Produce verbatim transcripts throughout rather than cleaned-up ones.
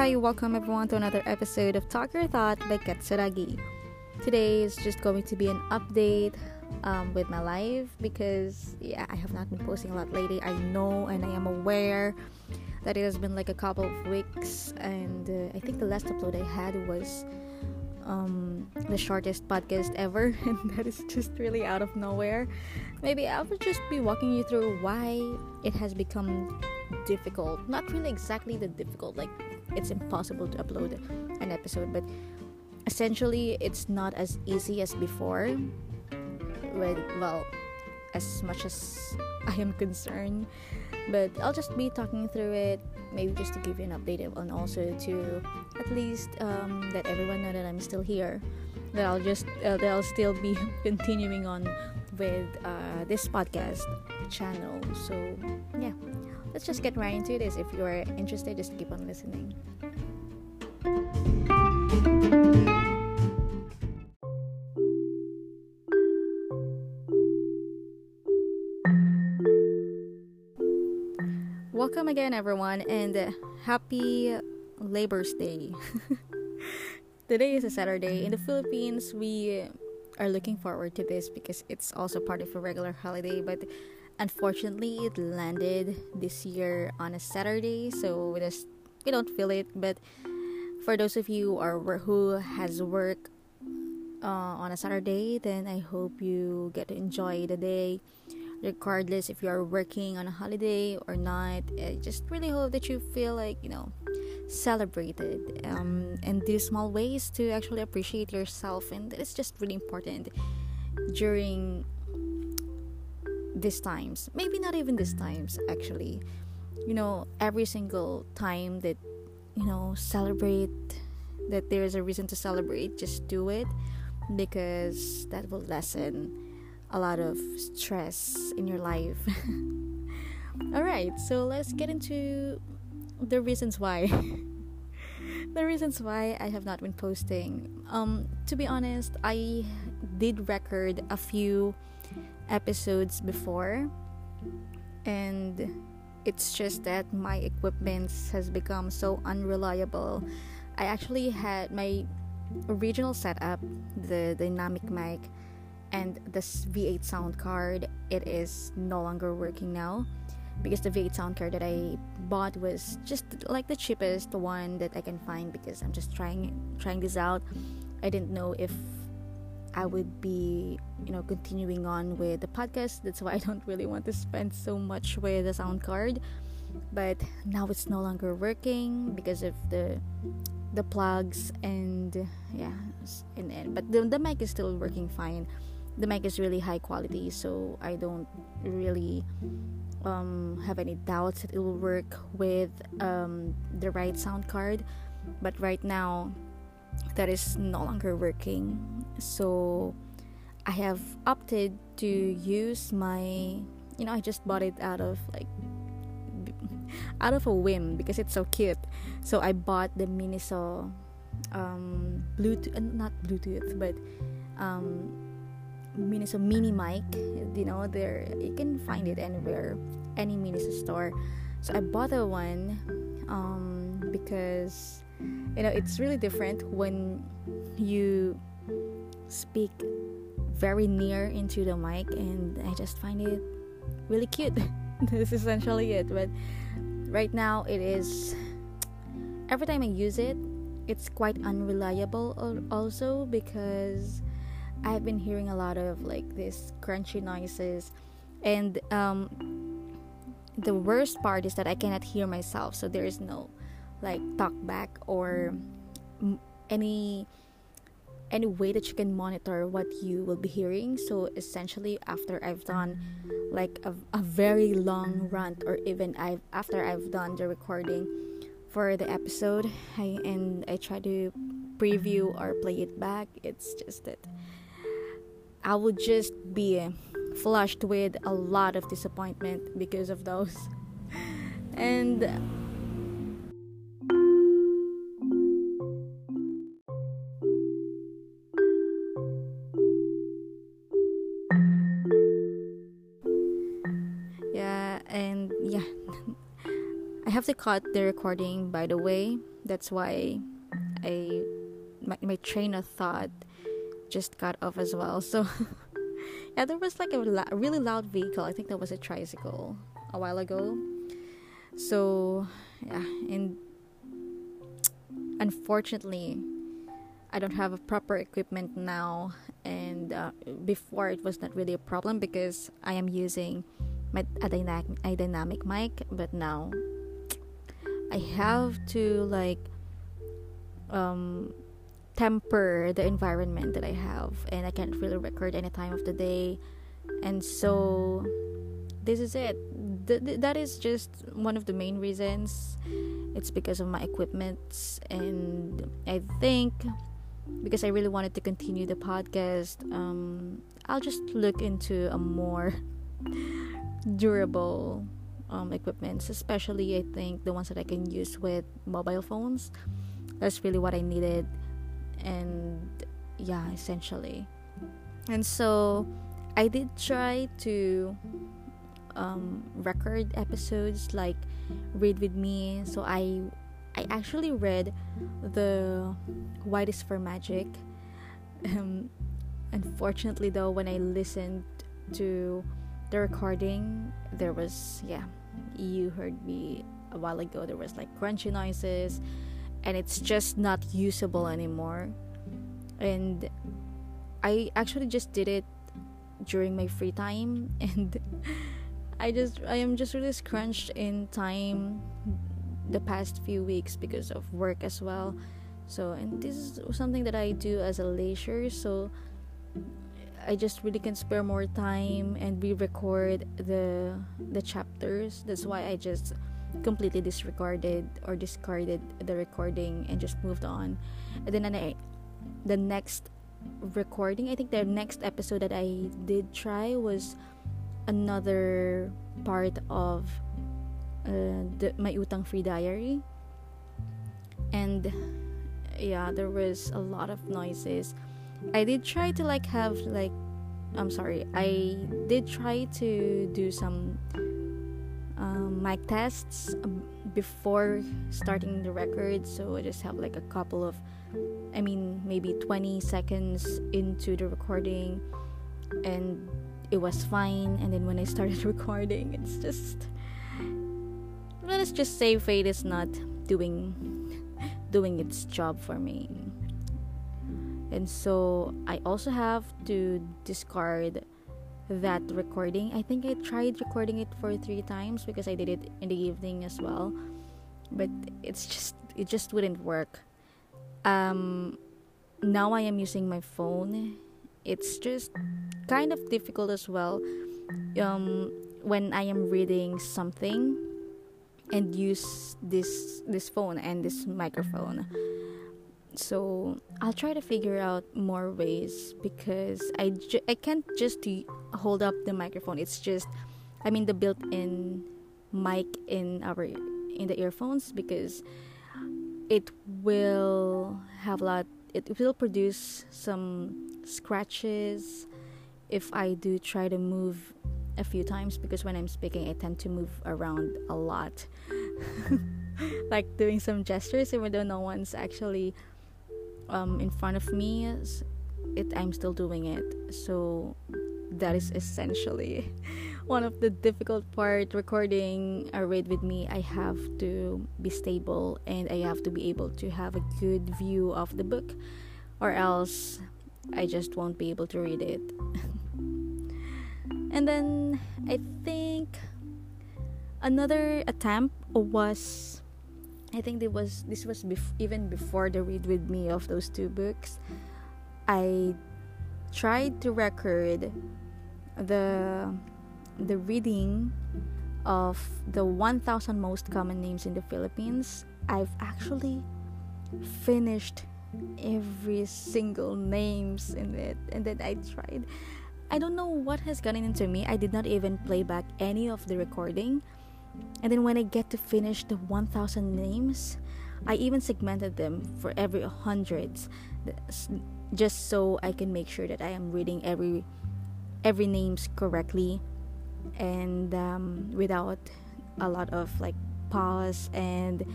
Hi, welcome everyone to another episode of Talk Your Thought by Katsaragi. Today is just going to be an update um, with my life because, yeah, I have not been posting a lot lately. I know and I am aware that it has been like a couple of weeks, and uh, I think the last upload I had was um, the shortest podcast ever, and that is just really out of nowhere. Maybe I will just be walking you through why it has become difficult. Not really exactly the difficult, like it's impossible to upload an episode, but essentially it's not as easy as before. Well, as much as I am concerned, but I'll just be talking through it, maybe just to give you an update, and also to at least um, let everyone know that I'm still here, that I'll just uh, that I'll still be continuing on with uh, this podcast channel. So yeah, let's just get right into this. If you are interested, just keep on listening. Welcome again, everyone, and happy Labor's Day. Today is a Saturday. In the Philippines, we are looking forward to this because it's also part of a regular holiday, but unfortunately, it landed this year on a Saturday, so we just we don't feel it. But for those of you or who has work uh, on a Saturday, then I hope you get to enjoy the day, regardless if you are working on a holiday or not. I just really hope that you feel like, you know, celebrated um, and do small ways to actually appreciate yourself, and it's just really important during these times. Maybe not even these times, actually, you know, every single time that, you know, celebrate, that there is a reason to celebrate, just do it, because that will lessen a lot of stress in your life. All right, so let's get into the reasons why the reasons why I have not been posting. Um to be honest, I did record a few episodes before, and it's just that my equipment has become so unreliable. I actually had my original setup, the dynamic mic and the V eight sound card. It is no longer working now because the V eight sound card that I bought was just like the cheapest one that I can find, because I'm just trying trying this out. I didn't know if I would be, you know, continuing on with the podcast. That's why I don't really want to spend so much with the sound card. But now it's no longer working because of the the plugs, and yeah, and, and but the, the mic is still working fine. The mic is really high quality, so I don't really um, have any doubts that it will work with um, the right sound card. But right now, that is no longer working, so I have opted to use my, you know, I just bought it out of like out of a whim because it's so cute. So I bought the Miniso um Bluetooth uh, not Bluetooth but um Miniso mini mic. You know, there you can find it anywhere, any Miniso store. So I bought that one um because, you know, it's really different when you speak very near into the mic, and I just find it really cute. That's essentially it. But right now, it is, every time I use it, it's quite unreliable also, because I've been hearing a lot of like these crunchy noises, and um, the worst part is that I cannot hear myself, so there is no like talk back or any any way that you can monitor what you will be hearing. So essentially, after I've done like a, a very long rant, or even I've after I've done the recording for the episode, I, and I try to preview or play it back, it's just that I would just be flushed with a lot of disappointment because of those. And And yeah, I have to cut the recording, by the way. That's why I my, my train of thought just got off as well. So yeah, there was like a la- really loud vehicle. I think that was a tricycle a while ago. So yeah, and unfortunately I don't have a proper equipment now, and uh, before it was not really a problem because I am using my a dynamic, a dynamic mic, but now I have to like um temper the environment that I have, and I can't really record any time of the day, and so this is it. Th- th- that is just one of the main reasons. It's because of my equipment, and I think because I really wanted to continue the podcast, um, I'll just look into a more durable um, equipment, especially I think the ones that I can use with mobile phones. That's really what I needed, and yeah, essentially. And so I did try to um, record episodes like Read With Me. So I I actually read the White is for Magic. Um, unfortunately though, when I listened to the recording, there was, yeah, you heard me a while ago, there was like crunchy noises, and it's just not usable anymore. And I actually just did it during my free time, and I just I am just really scrunched in time the past few weeks because of work as well. So, and this is something that I do as a leisure, so I just really can spare more time and re-record the the chapters. That's why I just completely disregarded or discarded the recording and just moved on. And then I, the next recording, I think the next episode that I did try was another part of uh, the, my Utang Free Diary, and yeah, there was a lot of noises. I did try to like have like I'm sorry I did try to do some Um, mic tests before starting the record, so I just have like a couple of I mean maybe twenty seconds into the recording, and it was fine. And then when I started recording, it's just let us just say fate is not doing doing its job for me, and so I also have to discard that recording. I think I tried recording it for three times because I did it in the evening as well, but it's just it just wouldn't work. Um, now I am using my phone. It's just kind of difficult as well. Um, when I am reading something and use this this phone and this microphone. So I'll try to figure out more ways, because I, ju- I can't just hold up the microphone. It's just, I mean, the built-in mic in our in the earphones, because it will have a lot. It will produce some scratches if I do try to move a few times, because when I'm speaking, I tend to move around a lot, like doing some gestures, even though no one's actually. Um, in front of me, it I'm still doing it. So that is essentially one of the difficult part recording a Read With Me. I have to be stable, and I have to be able to have a good view of the book, or else I just won't be able to read it. And then I think another attempt was I think it was, this was bef- even before the Read With Me of those two books. I tried to record the the reading of the one thousand most common names in the Philippines. I've actually finished every single names in it, and then I tried. I don't know what has gotten into me. I did not even play back any of the recording. And then when I get to finish the one thousand names, I even segmented them for every hundreds, just so I can make sure that I am reading every every names correctly, and um, without a lot of like pause and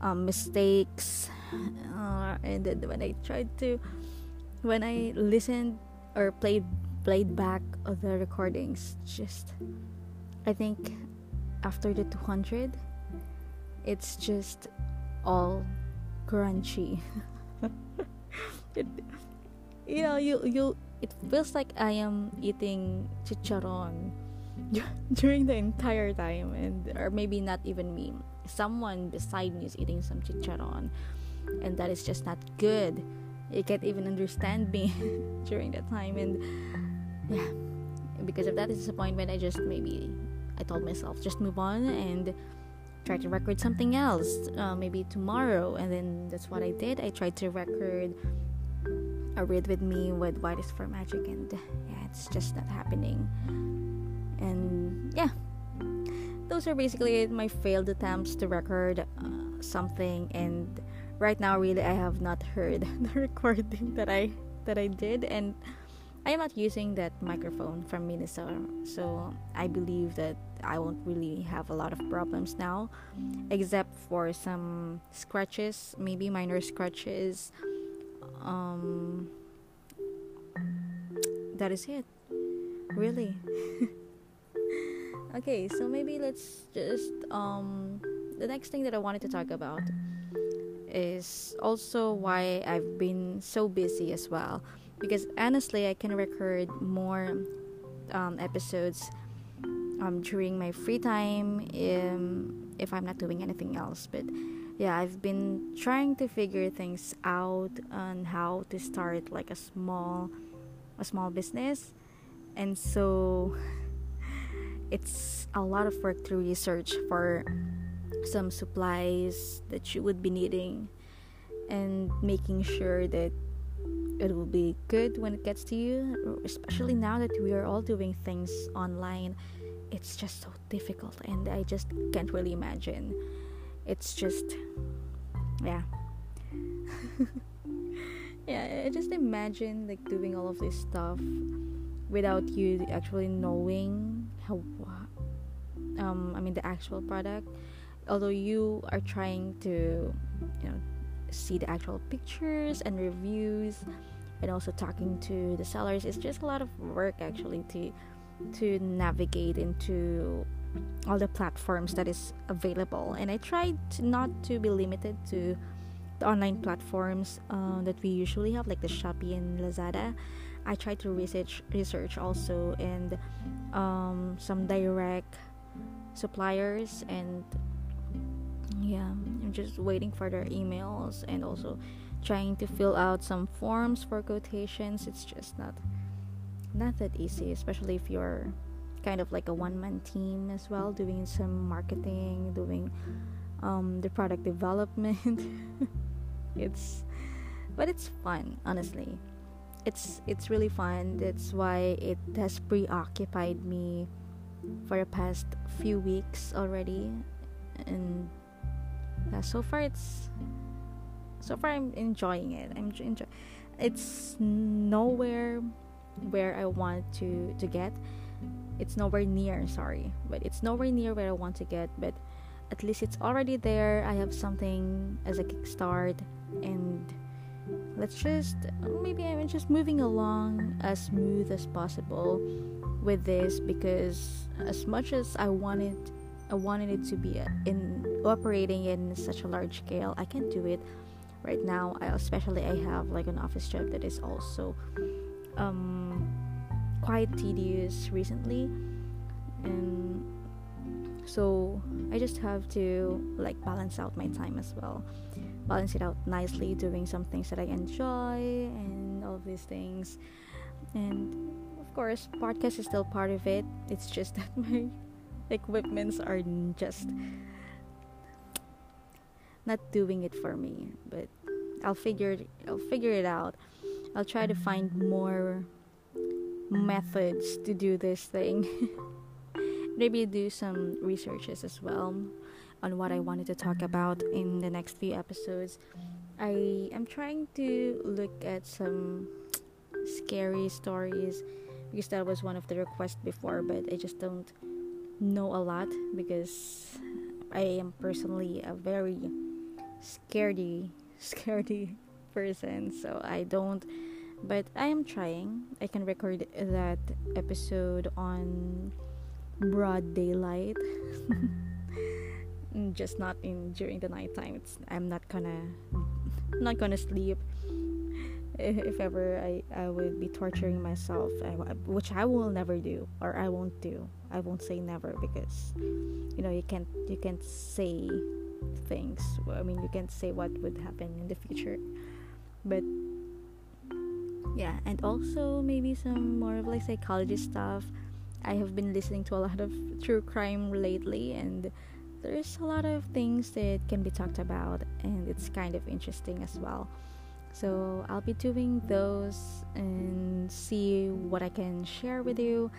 um, mistakes, uh, and then when I tried to when I listened or played played back of the recordings, just I think after the two hundred it's just all crunchy. it, you know you you it feels like I am eating chicharon during the entire time, and or maybe not even me, someone beside me is eating some chicharon, and that is just not good. You can't even understand me during that time, and yeah, because of that disappointment, I just maybe I told myself just move on and try to record something else, uh, maybe tomorrow. And then that's what I did. I tried to record a read with me with White is for Magic, and yeah, it's just not happening. And yeah, those are basically my failed attempts to record uh, something. And right now, really, I have not heard the recording that I that I did, and I am not using that microphone from Miniso, so I believe that I won't really have a lot of problems now, except for some scratches, maybe minor scratches. Um, that is it, really. Okay, so maybe let's just um the next thing that I wanted to talk about is also why I've been so busy as well, because honestly I can record more um, episodes um during my free time um, if I'm not doing anything else. But yeah, I've been trying to figure things out on how to start like a small a small business, and so it's a lot of work to research for some supplies that you would be needing, and making sure that it will be good when it gets to you, especially now that we are all doing things online. It's just so difficult, and I just can't really imagine. It's just yeah yeah I just imagine like doing all of this stuff without you actually knowing how um I mean the actual product, although you are trying to, you know, see the actual pictures and reviews, and also talking to the sellers. It's just a lot of work actually to to navigate into all the platforms that is available. And I tried to not to be limited to the online platforms uh, that we usually have, like the Shopee and Lazada. I tried to research research also, and um, some direct suppliers, and yeah, I'm just waiting for their emails, and also trying to fill out some forms for quotations. It's just not not that easy, especially if you're kind of like a one-man team as well, doing some marketing, doing um, the product development. it's but it's fun, honestly. It's it's really fun. That's why it has preoccupied me for the past few weeks already, and yeah, so far it's so far I'm enjoying it. I'm enjoy. It's nowhere where I want to to get. It's nowhere near, sorry, but it's nowhere near where I want to get, but at least it's already there. I have something as a kickstart, and let's just, maybe I'm just moving along as smooth as possible with this, because as much as I wanted I wanted it to be in operating in such a large scale, I can't do it right now. I, especially I have like an office job that is also um quite tedious recently, and so I just have to like balance out my time as well, balance it out nicely, doing some things that I enjoy and all of these things. And of course podcast is still part of it. It's just that my equipments are just not doing it for me, but I'll figure I'll figure it out. I'll try to find more methods to do this thing. Maybe do some researches as well on what I wanted to talk about in the next few episodes. I am trying to look at some scary stories, because that was one of the requests before, but I just don't know a lot, because I am personally a very scaredy scaredy person, so I don't, but I am trying. I can record that episode on broad daylight, just not in during the nighttime. It's I'm not gonna not gonna sleep. If ever I, I would be torturing myself, which I will never do, or I won't do. I won't say never, because you know you can't you can't say things. I mean, you can't say what would happen in the future. But yeah, and also maybe some more of like psychology stuff. I have been listening to a lot of true crime lately, and there's a lot of things that can be talked about, and it's kind of interesting as well. So I'll be doing those and see what I can share with you,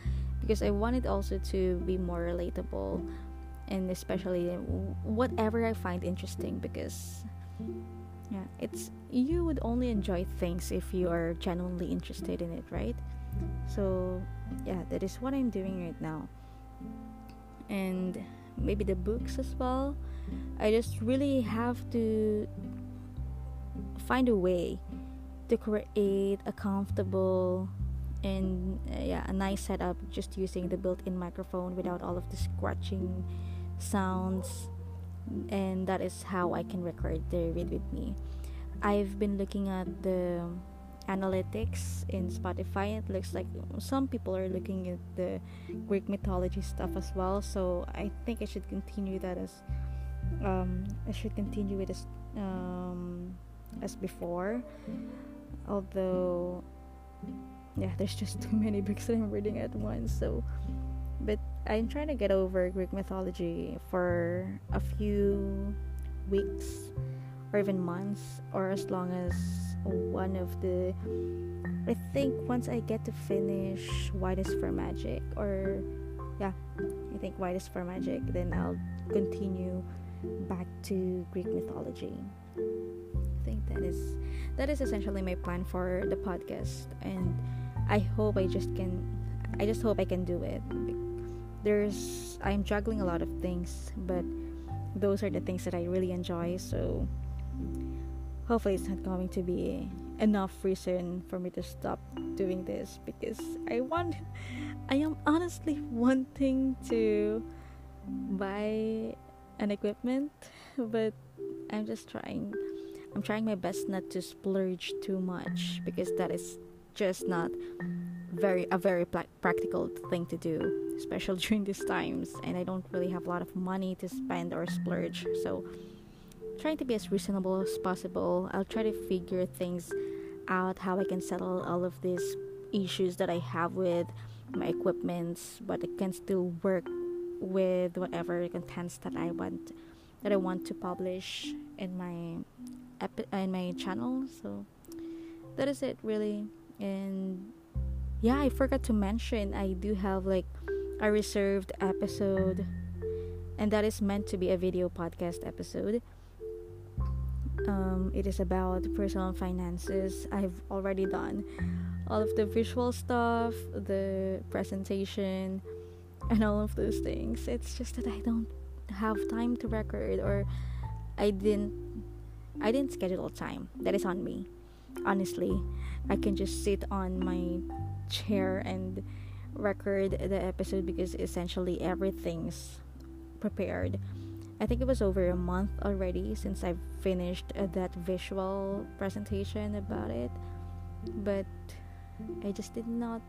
because I want it also to be more relatable, and especially whatever I find interesting, because yeah, it's you would only enjoy things if you are genuinely interested in it, right? So yeah, that is what I'm doing right now. And maybe the books as well. I just really have to find a way to create a comfortable and uh, yeah a nice setup, just using the built-in microphone without all of the scratching sounds, and that is how I can record the Read With Me. I've been looking at the analytics in Spotify. It looks like some people are looking at the Greek mythology stuff as well, so I think I should continue that as um I should continue it as um as before, although yeah, there's just too many books that I'm reading at once. So but I'm trying to get over Greek mythology for a few weeks or even months, or as long as one of the I think once I get to finish White is for Magic, or yeah I think White is for Magic, then I'll continue back to Greek mythology. I think that is that is essentially my plan for the podcast, and I hope I just can I just hope I can do it. There's I'm juggling a lot of things, but those are the things that I really enjoy, so hopefully it's not going to be enough reason for me to stop doing this, because I want I am honestly wanting to buy an equipment, but I'm just trying I'm trying my best not to splurge too much, because that is just not very a very pl- practical thing to do, especially during these times, and I don't really have a lot of money to spend or splurge. So trying to be as reasonable as possible. I'll try to figure things out, how I can settle all of these issues that I have with my equipments, but I can still work with whatever contents that I want that I want to publish in my in my channel. So that is it really. And yeah, I forgot to mention I do have like a reserved episode, and that is meant to be a video podcast episode. Um, it is about personal finances. I've already done all of the visual stuff, the presentation, and all of those things. It's just that I don't have time to record, or I didn't I didn't schedule time. That is on me. Honestly, I can just sit on my chair and record the episode, because essentially everything's prepared. I think it was over a month already since I've finished uh, that visual presentation about it, but I just did not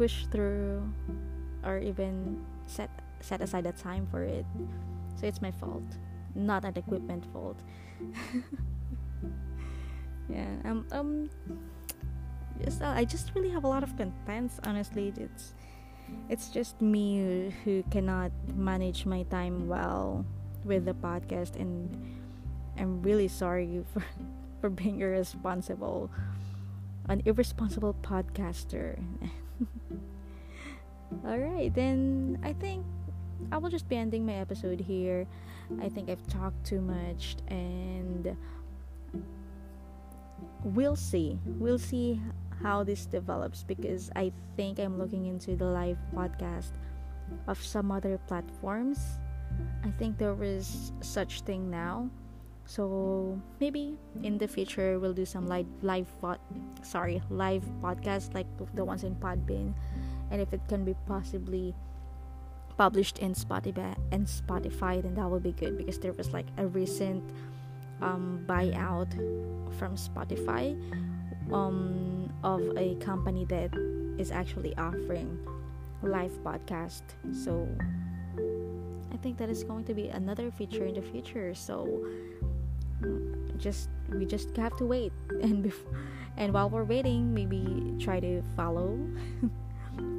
push through or even set set aside the time for it. So it's my fault, not an equipment fault. yeah um um just uh, I just really have a lot of contents, honestly. It's it's just me who cannot manage my time well with the podcast, and I'm really sorry for for being irresponsible an irresponsible podcaster. Alright, then I think I will just be ending my episode here. I think I've talked too much, and we'll see. We'll see how this develops, because I think I'm looking into the live podcast of some other platforms. I think there is such thing now, So maybe in the future we'll do some live live pod, sorry live podcast like the ones in Podbean, and if it can be possibly published in Spotify and Spotify, then that will be good, because there was like a recent um, buyout from Spotify um, of a company that is actually offering live podcast. So I think that is going to be another feature in the future. So just we just have to wait, and before, and while we're waiting, maybe try to follow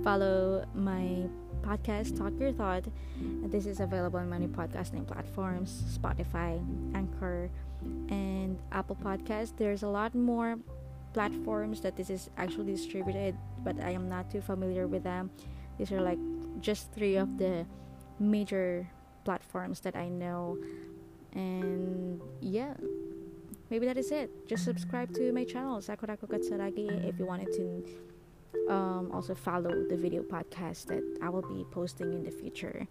follow my podcast Talk Your Thought. This is available on many podcasting platforms: Spotify, Anchor, and Apple Podcast. There's a lot more platforms that this is actually distributed, but I am not too familiar with them. These are like just three of the major platforms that I know. And yeah, maybe that is it. Just subscribe to my channel, Sakurako Katsaragi, if you wanted to um, also follow the video podcast that I will be posting in the future.